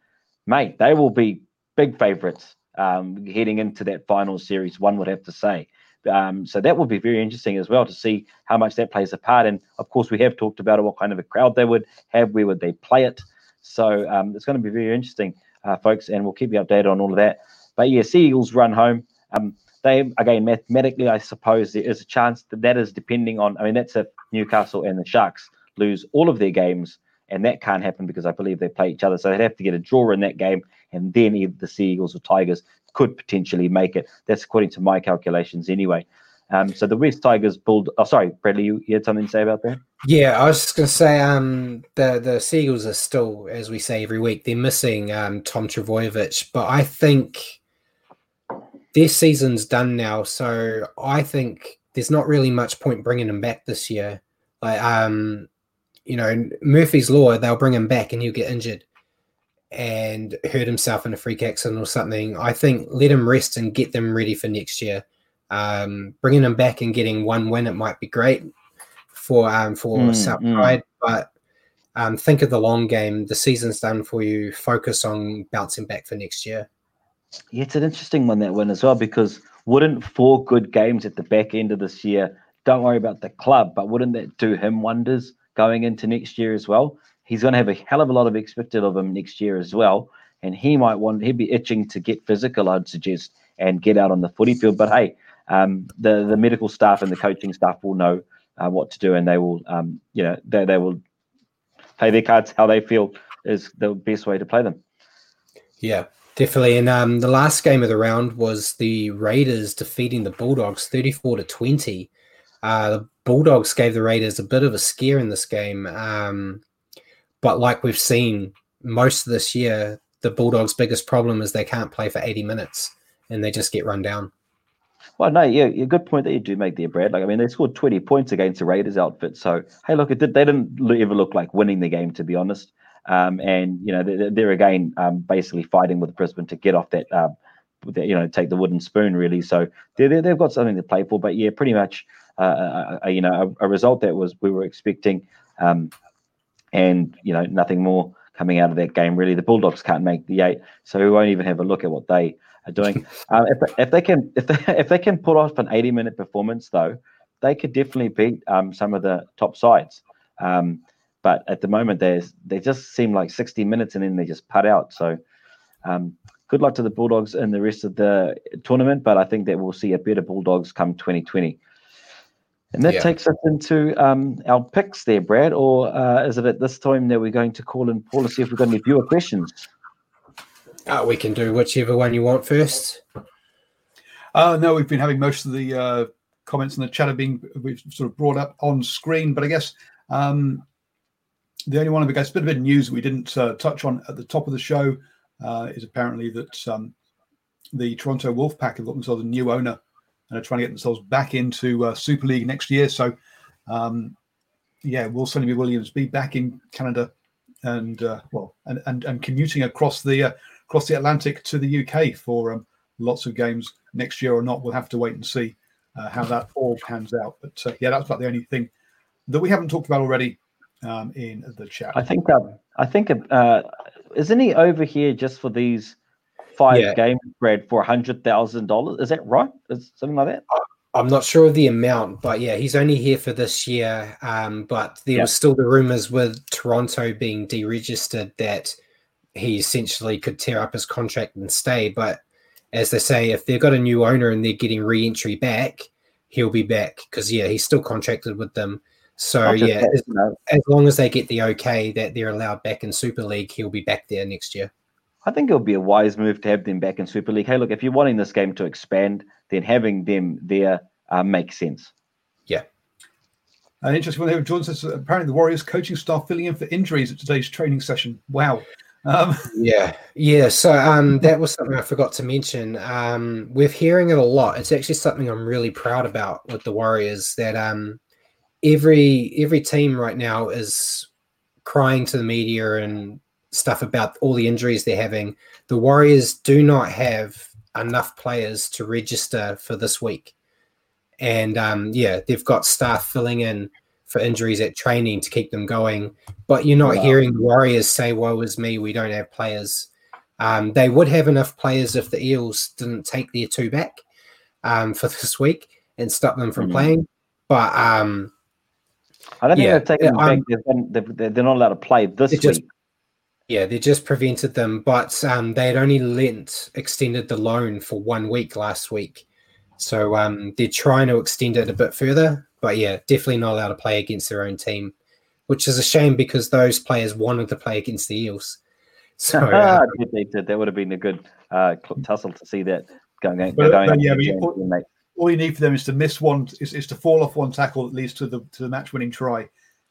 mate, they will be big favourites um, heading into that final series, one would have to say. Um, so that will be very interesting as well to see how much that plays a part. And, of course, we have talked about what kind of a crowd they would have, where would they play it. So um, it's going to be very interesting, uh, folks, and we'll keep you updated on all of that. But, yeah, Sea Eagles run home. Um, they, again, mathematically, I suppose there is a chance that that is depending on – I mean, that's if Newcastle and the Sharks lose all of their games and that can't happen because I believe they play each other. So they'd have to get a draw in that game, and then either the Sea Eagles or Tigers could potentially make it. That's according to my calculations anyway. Um, so the West Tigers bulled. Oh, sorry, Bradley, you, you had something to say about that? Yeah, I was just going to say um, the the Sea Eagles are still, as we say every week, they're missing um, Tom Trbojevic, but I think their season's done now. So I think there's not really much point bringing him back this year. Like, um, you know, Murphy's Law, they'll bring him back and he'll get injured and hurt himself in a freak accident or something. I think let him rest and get them ready for next year. Um, bringing him back and getting one win, it might be great for um, for mm, South Pride, mm. but um, think of the long game. The season's done for you. Focus on bouncing back for next year. Yeah, it's an interesting one, that win as well, because wouldn't four good games at the back end of this year, don't worry about the club, but wouldn't that do him wonders going into next year as well? He's going to have a hell of a lot of expected of him next year as well, and he might want, he'd be itching to get physical, I'd suggest, and get out on the footy field. But hey, Um, the, the medical staff and the coaching staff will know uh, what to do, and they will, um, you know, they, they will play their cards how they feel is the best way to play them. Yeah, definitely. And um, the last game of the round was the Raiders defeating the Bulldogs thirty-four to twenty. Uh, the Bulldogs gave the Raiders a bit of a scare in this game, um, but like we've seen most of this year, the Bulldogs' biggest problem is they can't play for eighty minutes and they just get run down. Well, no, yeah, a good point that you do make there, Brad. Like, I mean, they scored twenty points against the Raiders outfit. So, hey, look, it did, they didn't ever look like winning the game, to be honest. Um, and, you know, they're, they're again um, basically fighting with Brisbane to get off that, uh, that, you know, take the wooden spoon, really. So they're, they're, they've got something to play for. But, yeah, pretty much, uh, a, a, you know, a, a result that was we were expecting. Um, and, you know, nothing more coming out of that game, really. The Bulldogs can't make the eight, so we won't even have a look at what they are doing. Uh, if, if they can, if they, if they can pull off an eighty-minute performance, though, they could definitely beat um, some of the top sides. Um, but at the moment, there's they just seem like sixty minutes, and then they just putt out. So, um, good luck to the Bulldogs in the rest of the tournament. But I think that we'll see a better Bulldogs come twenty twenty. And that yeah. takes us into um, our picks there, Brad. Or uh, is it at this time that we're going to call in Paul to see if we've got any viewer questions? Uh, we can do whichever one you want first. Uh, no, we've been having most of the uh, comments in the chat have been we've sort of brought up on screen, but I guess um, the only one of the guys, a bit of news we didn't uh, touch on at the top of the show uh, is apparently that um, the Toronto Wolfpack have got themselves a new owner and are trying to get themselves back into uh, Super League next year. So, um, yeah, will Sonny B. Williams be back in Canada and uh, well, and, and and commuting across the uh, across the Atlantic to the U K for um, lots of games next year or not? We'll have to wait and see uh, how that all pans out. But uh, yeah, that's about the only thing that we haven't talked about already um, in the chat. I think uh, I think uh, isn't he over here just for these five yeah. games, Brad, for one hundred thousand dollars? Is that right? Is something like that? I'm not sure of the amount, but yeah, he's only here for this year. Um, but there yeah. was still the rumours with Toronto being deregistered that he essentially could tear up his contract and stay. But as they say, if they've got a new owner and they're getting re-entry back, he'll be back because, yeah, he's still contracted with them. So, yeah, as, as long as they get the okay that they're allowed back in Super League, he'll be back there next year. I think it would be a wise move to have them back in Super League. Hey, look, if you're wanting this game to expand, then having them there uh, makes sense. Yeah. An interesting one there. John says, apparently the Warriors coaching staff filling in for injuries at today's training session. Wow. Um, yeah, yeah. So um, that was something I forgot to mention. Um, we're hearing it a lot. It's actually something I'm really proud about with the Warriors, that um, every every team right now is crying to the media and stuff about all the injuries they're having. The Warriors do not have enough players to register for this week. And um, yeah, they've got staff filling in for injuries at training to keep them going. But you're not wow. hearing the Warriors say, woe is me, we don't have players. Um, they would have enough players if the Eels didn't take their two back um, for this week and stop them from mm-hmm. playing. But um, I don't yeah, think they've taken um, back. They're, they're not allowed to play this week. Just, yeah, they just prevented them. But um, they had only lent, extended the loan for one week last week. So um, they're trying to extend it a bit further. But yeah, definitely not allowed to play against their own team. which is a shame because those players wanted to play against the Eels. So uh, they did. That would have been a good uh, tussle to see that going. But, going but, yeah, I mean, all, all you need for them is to miss one, is, is to fall off one tackle that leads to the to the match-winning try,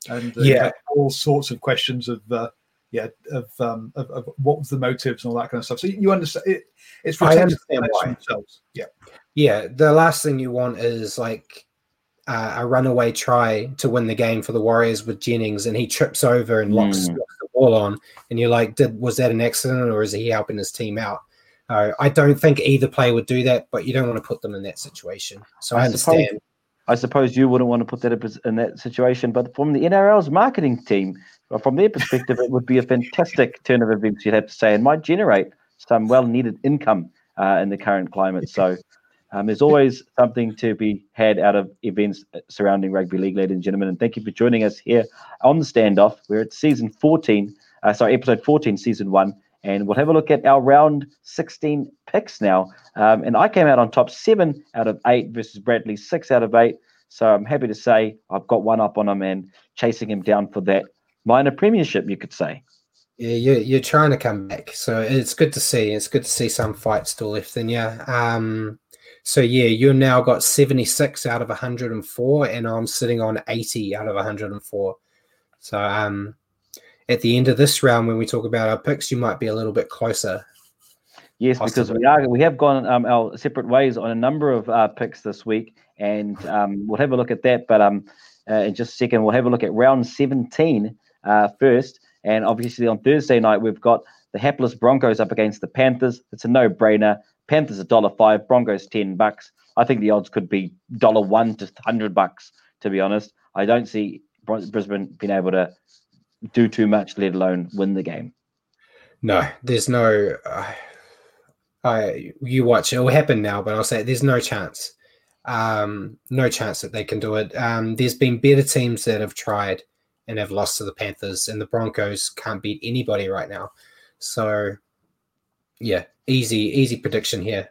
and uh, yeah, all sorts of questions of uh, yeah of, um, of of what was the motives and all that kind of stuff. So you understand it, it's for themselves. Yeah, yeah. The last thing you want is like uh, a runaway try to win the game for the Warriors with Jennings, and he trips over and locks. Mm. All on, and you're like, did was that an accident or is he helping his team out? Uh, I don't think either player would do that, but you don't want to put them in that situation. So I, I understand. Suppose, I suppose you wouldn't want to put that in that situation, but from the N R L's marketing team, from their perspective, it would be a fantastic turn of events, you'd have to say, and might generate some well-needed income uh, in the current climate. So um, there's always something to be had out of events surrounding rugby league, ladies and gentlemen. And thank you for joining us here on The Standoff. We're at season fourteen, uh, sorry, episode fourteen, season one. And we'll have a look at our round sixteen picks now. Um, and I came out on top seven out of eight versus Bradley, six out of eight. So I'm happy to say I've got one up on him and chasing him down for that minor premiership, you could say. Yeah, you're, you're trying to come back. So it's good to see. It's good to see some fight still left in you. Um, So, yeah, you've now got seventy-six out of one hundred four, and I'm sitting on eighty out of one hundred four. So um, at the end of this round, when we talk about our picks, you might be a little bit closer. Yes, possibly. Because we are we have gone um, our separate ways on a number of uh, picks this week, and um, we'll have a look at that. But um, uh, in just a second, we'll have a look at round seventeen uh, first. And obviously on Thursday night, we've got the hapless Broncos up against the Panthers. It's a no-brainer. Panthers one dollar five, Broncos ten bucks. I think the odds could be one dollar one to one hundred bucks, to be honest. I don't see Brisbane being able to do too much, let alone win the game. No, there's no uh, I you watch it will happen now, but I'll say there's no chance. Um, no chance that they can do it. Um, there's been better teams that have tried and have lost to the Panthers, and the Broncos can't beat anybody right now. So yeah, easy, easy prediction here.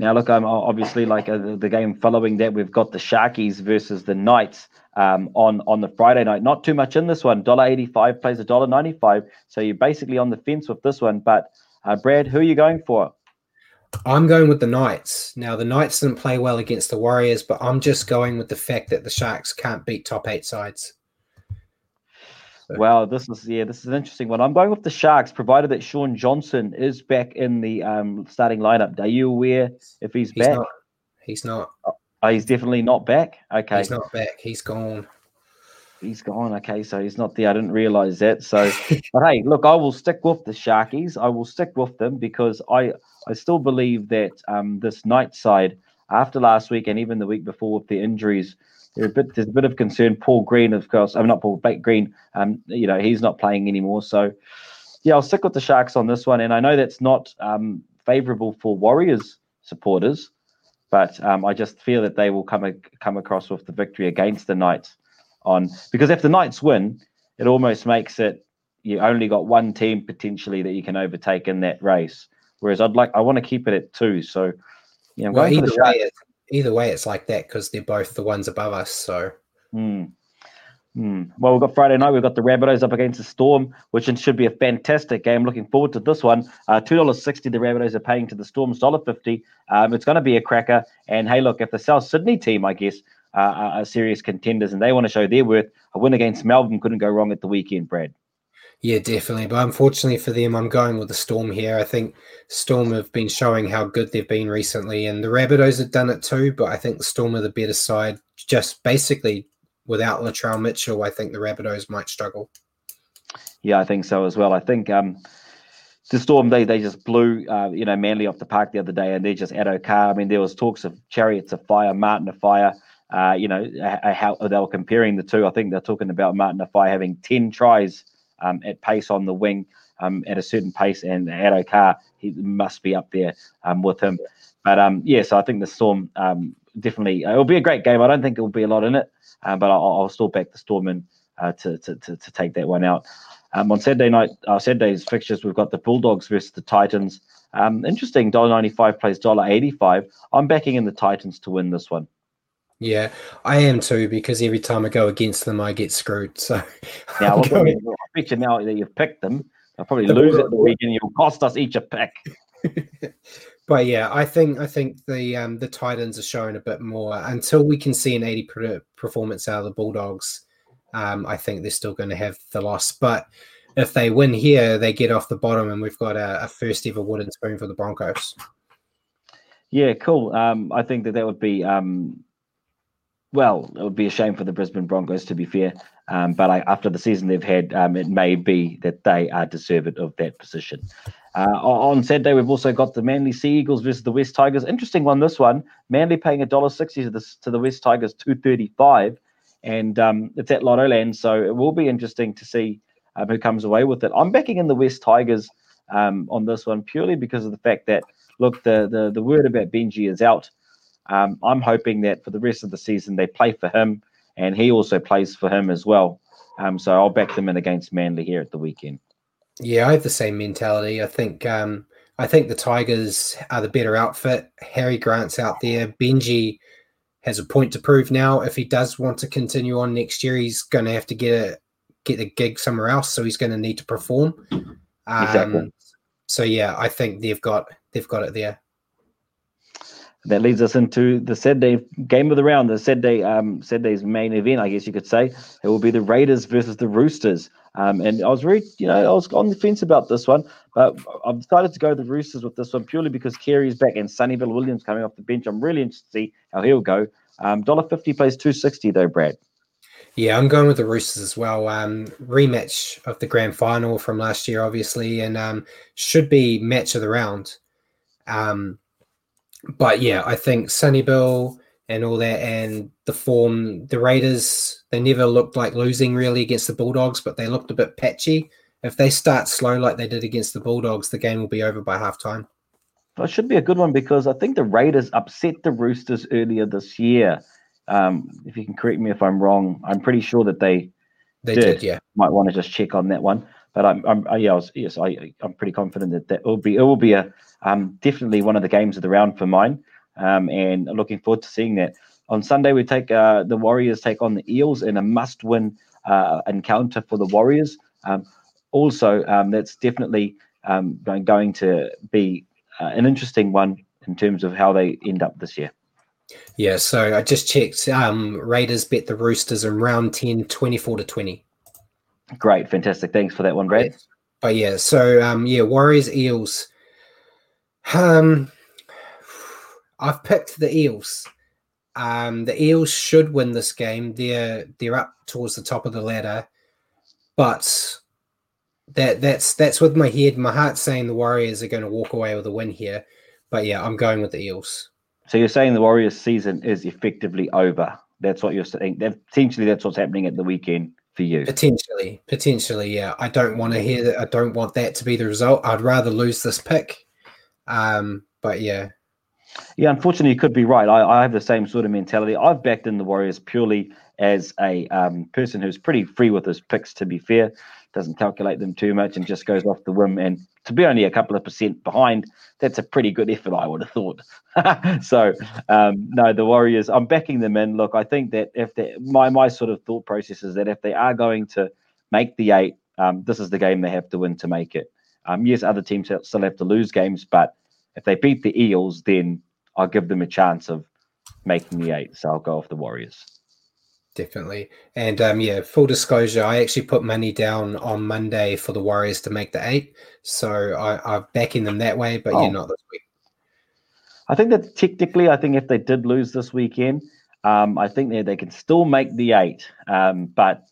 Now, look, I'm um, obviously like uh, the game following that, we've got the Sharkies versus the Knights um, on on the Friday night. Not too much in this one. one dollar eighty-five plays one dollar ninety-five, so you're basically on the fence with this one. But uh, Brad, who are you going for? I'm going with the Knights. Now, the Knights didn't play well against the Warriors, but I'm just going with the fact that the Sharks can't beat top eight sides. Well, this is yeah, this is an interesting one. I'm going with the Sharks, provided that Sean Johnson is back in the um, starting lineup. Are you aware if he's, he's back? Not. He's not. Oh, he's definitely not back. Okay, he's not back. He's gone. He's gone. Okay, so he's not there. I didn't realize that. So, but hey, look, I will stick with the Sharkies. I will stick with them because I I still believe that um, this night side, after last week and even the week before with the injuries. A bit, there's a bit of concern. Paul Green, of course. I'm not Paul Blake Green. Um, you know he's not playing anymore. So, yeah, I'll stick with the Sharks on this one. And I know that's not um, favourable for Warriors supporters, but um, I just feel that they will come a, come across with the victory against the Knights on because if the Knights win, it almost makes it you only got one team potentially that you can overtake in that race. Whereas I'd like I want to keep it at two. So, you know, I'm well, going for the Sharks. Way, Either way, it's like that because they're both the ones above us. So, mm. Mm. Well, we've got Friday night. We've got the Rabbitohs up against the Storm, which should be a fantastic game. Looking forward to this one. Uh, two dollars sixty the Rabbitohs are paying to the Storm's one dollar fifty. Um, it's going to be a cracker. And, hey, look, if the South Sydney team, I guess, uh, are serious contenders and they want to show their worth, a win against Melbourne couldn't go wrong at the weekend, Brad. Yeah, definitely. But unfortunately for them, I'm going with the Storm here. I think Storm have been showing how good they've been recently, and the Rabbitohs have done it too, but I think the Storm are the better side. Just basically without Latrell Mitchell, I think the Rabbitohs might struggle. Yeah, I think so as well. I think um, the Storm, they they just blew uh, you know Manly off the park the other day, and they're just at Okar. I mean, there was talks of Chariots of Fire, Martin of Fire. Uh, you know, how they were comparing the two. I think they're talking about Martin of Fire having ten tries Um, at pace on the wing, um, at a certain pace, and at Okar, he must be up there um, with him. But, um, yeah, so I think the Storm um, definitely uh, – it'll be a great game. I don't think it'll be a lot in it, uh, but I'll, I'll still back the Storm in uh, to, to, to, to take that one out. Um, on Saturday night, uh, Saturday's fixtures, we've got the Bulldogs versus the Titans. Um, interesting, one dollar ninety-five plays one dollar eighty-five. I'm backing in the Titans to win this one. Yeah, I am too, because every time I go against them, I get screwed. So now, well, going... I bet you now that you've picked them, I'll probably the lose it the weekend. You'll cost us each a pick. But yeah, I think I think the um, the Titans are showing a bit more. Until we can see an eighty performance out of the Bulldogs, um, I think they're still going to have the loss. But if they win here, they get off the bottom, and we've got a, a first ever wooden spoon for the Broncos. Yeah, cool. Um, I think that that would be. Um... Well, it would be a shame for the Brisbane Broncos, to be fair. Um, but I, after the season they've had, um, it may be that they are deserved of that position. Uh, on Saturday, we've also got the Manly Sea Eagles versus the West Tigers. Interesting one, this one. Manly paying one dollar sixty to the, to the West Tigers, two dollars thirty-five. And um, it's at Lotto Land, so it will be interesting to see um, who comes away with it. I'm backing in the West Tigers um, on this one purely because of the fact that, look, the the, the word about Benji is out. Um, I'm hoping that for the rest of the season they play for him, and he also plays for him as well. Um, so I'll back them in against Manly here at the weekend. Yeah, I have the same mentality. I think um, I think the Tigers are the better outfit. Harry Grant's out there. Benji has a point to prove now. If he does want to continue on next year, he's going to have to get a get a gig somewhere else. So he's going to need to perform. Um, exactly. So yeah, I think they've got they've got it there. That leads us into the Saturday game of the round, the Saturday, um, Saturday's main event, I guess you could say. It will be the Raiders versus the Roosters. Um, and I was really, you know, I was on the fence about this one, but I've decided to go the Roosters with this one purely because Carey's back and Sonny Bill Williams coming off the bench. I'm really interested to see how he'll go. Um, one dollar fifty plays two dollars sixty though, Brad. Yeah, I'm going with the Roosters as well. Um, rematch of the grand final from last year, obviously, and um, should be match of the round. Um, But yeah, I think Sonny Bill and all that, and the form, the Raiders, they never looked like losing really against the Bulldogs, but they looked a bit patchy. If they start slow like they did against the Bulldogs, the game will be over by halftime. Well, it should be a good one because I think the Raiders upset the Roosters earlier this year. Um, if you can correct me if I'm wrong, I'm pretty sure that they they did. did yeah, might want to just check on that one. But I'm, I'm yeah, I was, yes, I, I'm pretty confident that that will be it will be a um, definitely one of the games of the round for mine, um, and I'm looking forward to seeing that. On Sunday, we take uh, the Warriors take on the Eels in a must-win uh, encounter for the Warriors. Um, also, um, that's definitely um, going, going to be uh, an interesting one in terms of how they end up this year. Yeah, so I just checked. Um, Raiders bet the Roosters in round ten, twenty-four to twenty. Great, fantastic. Thanks for that one, Brad. But yeah, so um, yeah, Warriors, Eels. Um, I've picked the Eels. Um, the Eels should win this game. They're they're up towards the top of the ladder, but that that's that's with my head, my heart saying the Warriors are going to walk away with a win here. But yeah, I'm going with the Eels. So you're saying the Warriors' season is effectively over? That's what you're saying. That, potentially, that's what's happening at the weekend. For you. Potentially, potentially, yeah. I don't want to hear that. I don't want that to be the result. I'd rather lose this pick. Um, but yeah, yeah. Unfortunately, you could be right. I, I have the same sort of mentality. I've backed in the Warriors purely as a um, person who's pretty free with his picks. To be fair, doesn't calculate them too much and just goes off the whim. And to be only a couple of percent behind, that's a pretty good effort, I would have thought. So um, no, the Warriors, I'm backing them in. Look, I think that if they, my my sort of thought process is that if they are going to make the eight, um, this is the game they have to win to make it. Um, yes, other teams still have to lose games, but if they beat the Eels, then I'll give them a chance of making the eight. So I'll go off the Warriors. Definitely. And um, yeah, full disclosure, I actually put money down on Monday for the Warriors to make the eight. So I, I'm backing them that way, but oh. You're not this week. I think that technically, I think if they did lose this weekend, um, I think that they can still make the eight. Um, but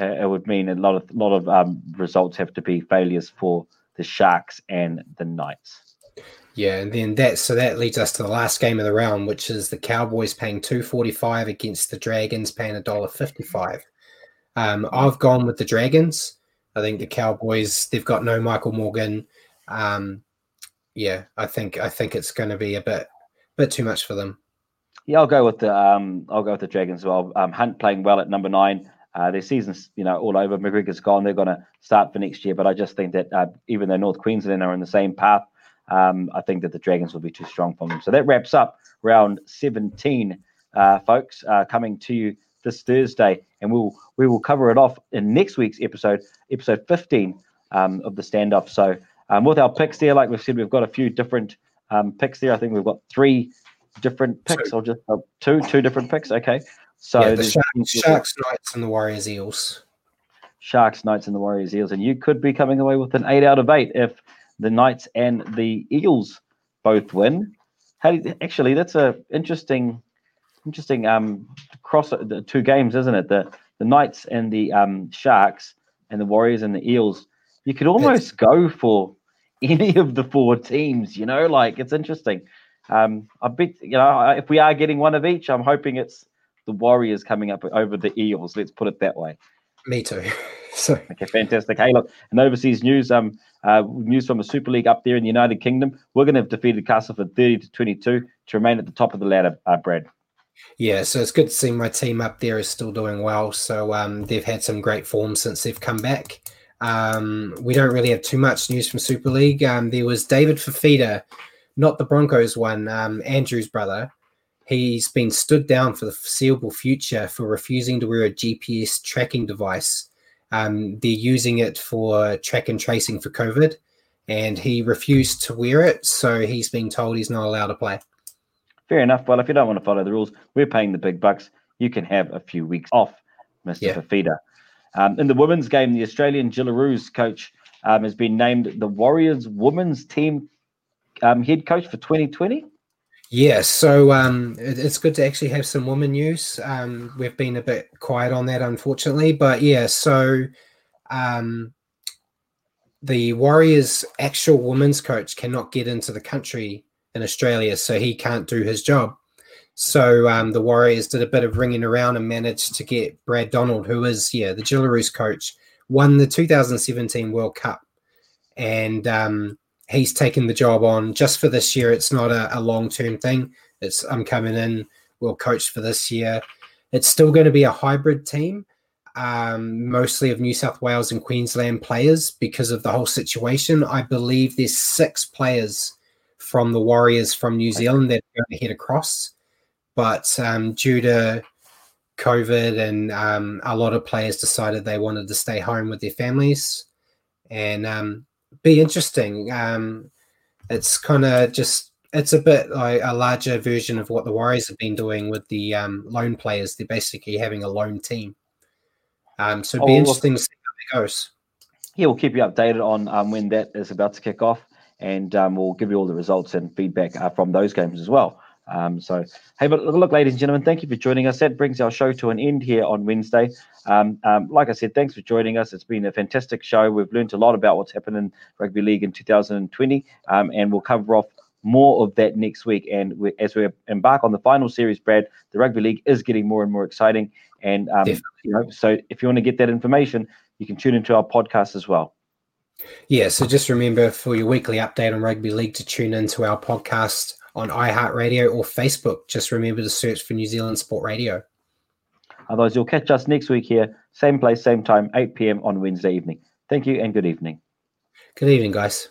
uh, it would mean a lot of, lot of um, results have to be failures for the Sharks and the Knights. Yeah, and then that so that leads us to the last game of the round, which is the Cowboys paying two dollars forty-five against the Dragons paying one dollar fifty-five. Um, I've gone with the Dragons. I think the Cowboys, they've got no Michael Morgan. Um, yeah, I think I think it's going to be a bit bit too much for them. Yeah, I'll go with the um, I'll go with the Dragons as well. Um, Hunt playing well at number nine. Uh, their season's, you know, all over. McGregor's gone. They're going to start for next year. But I just think that uh, even though North Queensland are in the same path. Um, I think that the Dragons will be too strong for them. So that wraps up round seventeen uh, folks, uh, coming to you this Thursday, and we'll we will cover it off in next week's episode, episode fifteen um, of The Standoff. So um, with our picks there, like we've said, we've got a few different um, picks there. I think we've got three different picks, two. or just uh, two two different picks. Okay, so yeah, the Sharks, Sharks, Knights, and the Warriors, Eels. Sharks, Knights, and the Warriors, Eels, and you could be coming away with an eight out of eight if the Knights and the Eels both win. How do you, actually, that's a interesting. Interesting um, cross the two games, isn't it? The the Knights and the um, Sharks and the Warriors and the Eels. You could almost it's... go for any of the four teams, you know, like it's interesting. Um, I bet, you know, if we are getting one of each, I'm hoping it's the Warriors coming up over the Eels. Let's put it that way. Me too. So okay, fantastic. Hey, look, in overseas news, um, uh, news from the Super League up there in the United Kingdom. Wigan have defeated Castleford thirty to twenty-two to remain at the top of the ladder, uh, Brad. Yeah, so it's good to see my team up there is still doing well. So um, they've had some great form since they've come back. Um, we don't really have too much news from Super League. Um, there was David Fifita, not the Broncos one, um, Andrew's brother. He's been stood down for the foreseeable future for refusing to wear a G P S tracking device. Um, they're using it for track and tracing for COVID, and he refused to wear it. So he's been told he's not allowed to play. Fair enough. Well, if you don't want to follow the rules, we're paying the big bucks. You can have a few weeks off, Mister Yeah. Fafita. Um, in the women's game, the Australian Gillaroos coach um, has been named the Warriors women's team um, head coach for twenty twenty. Yeah, so um, it, it's good to actually have some women news. Um, we've been a bit quiet on that, unfortunately. But, yeah, so um, the Warriors' actual women's coach cannot get into the country in Australia, so he can't do his job. So um, the Warriors did a bit of ringing around and managed to get Brad Donald, who is, yeah, the Gillaroos coach, won the two thousand seventeen World Cup. And um, he's taken the job on just for this year. It's not a, a long-term thing. It's I'm coming in, we'll coach for this year. It's still going to be a hybrid team, um, mostly of New South Wales and Queensland players because of the whole situation. I believe there's six players from the Warriors from New Zealand that are going to head across. But um, due to COVID and um, a lot of players decided they wanted to stay home with their families and um, be interesting. Um, it's kind of just, it's a bit like a larger version of what the Warriors have been doing with the um, loan players. They're basically having a loan team. Um, so it'd be oh, interesting to see how that goes. Yeah, we'll keep you updated on um, when that is about to kick off. And um, we'll give you all the results and feedback uh, from those games as well. Um, so, hey, but look, ladies and gentlemen, thank you for joining us. That brings our show to an end here on Wednesday. Um, um, like I said, thanks for joining us. It's been a fantastic show. We've learned a lot about what's happened in rugby league in two thousand twenty, um, and we'll cover off more of that next week. And we, as we embark on the final series, Brad, the rugby league is getting more and more exciting. And um, you know, so if you want to get that information, you can tune into our podcast as well. Yeah, so just remember for your weekly update on Rugby League to tune into our podcast on iHeartRadio or Facebook. Just remember to search for New Zealand Sport Radio. Otherwise, you'll catch us next week here, same place, same time, eight p.m. on Wednesday evening. Thank you and good evening. Good evening, guys.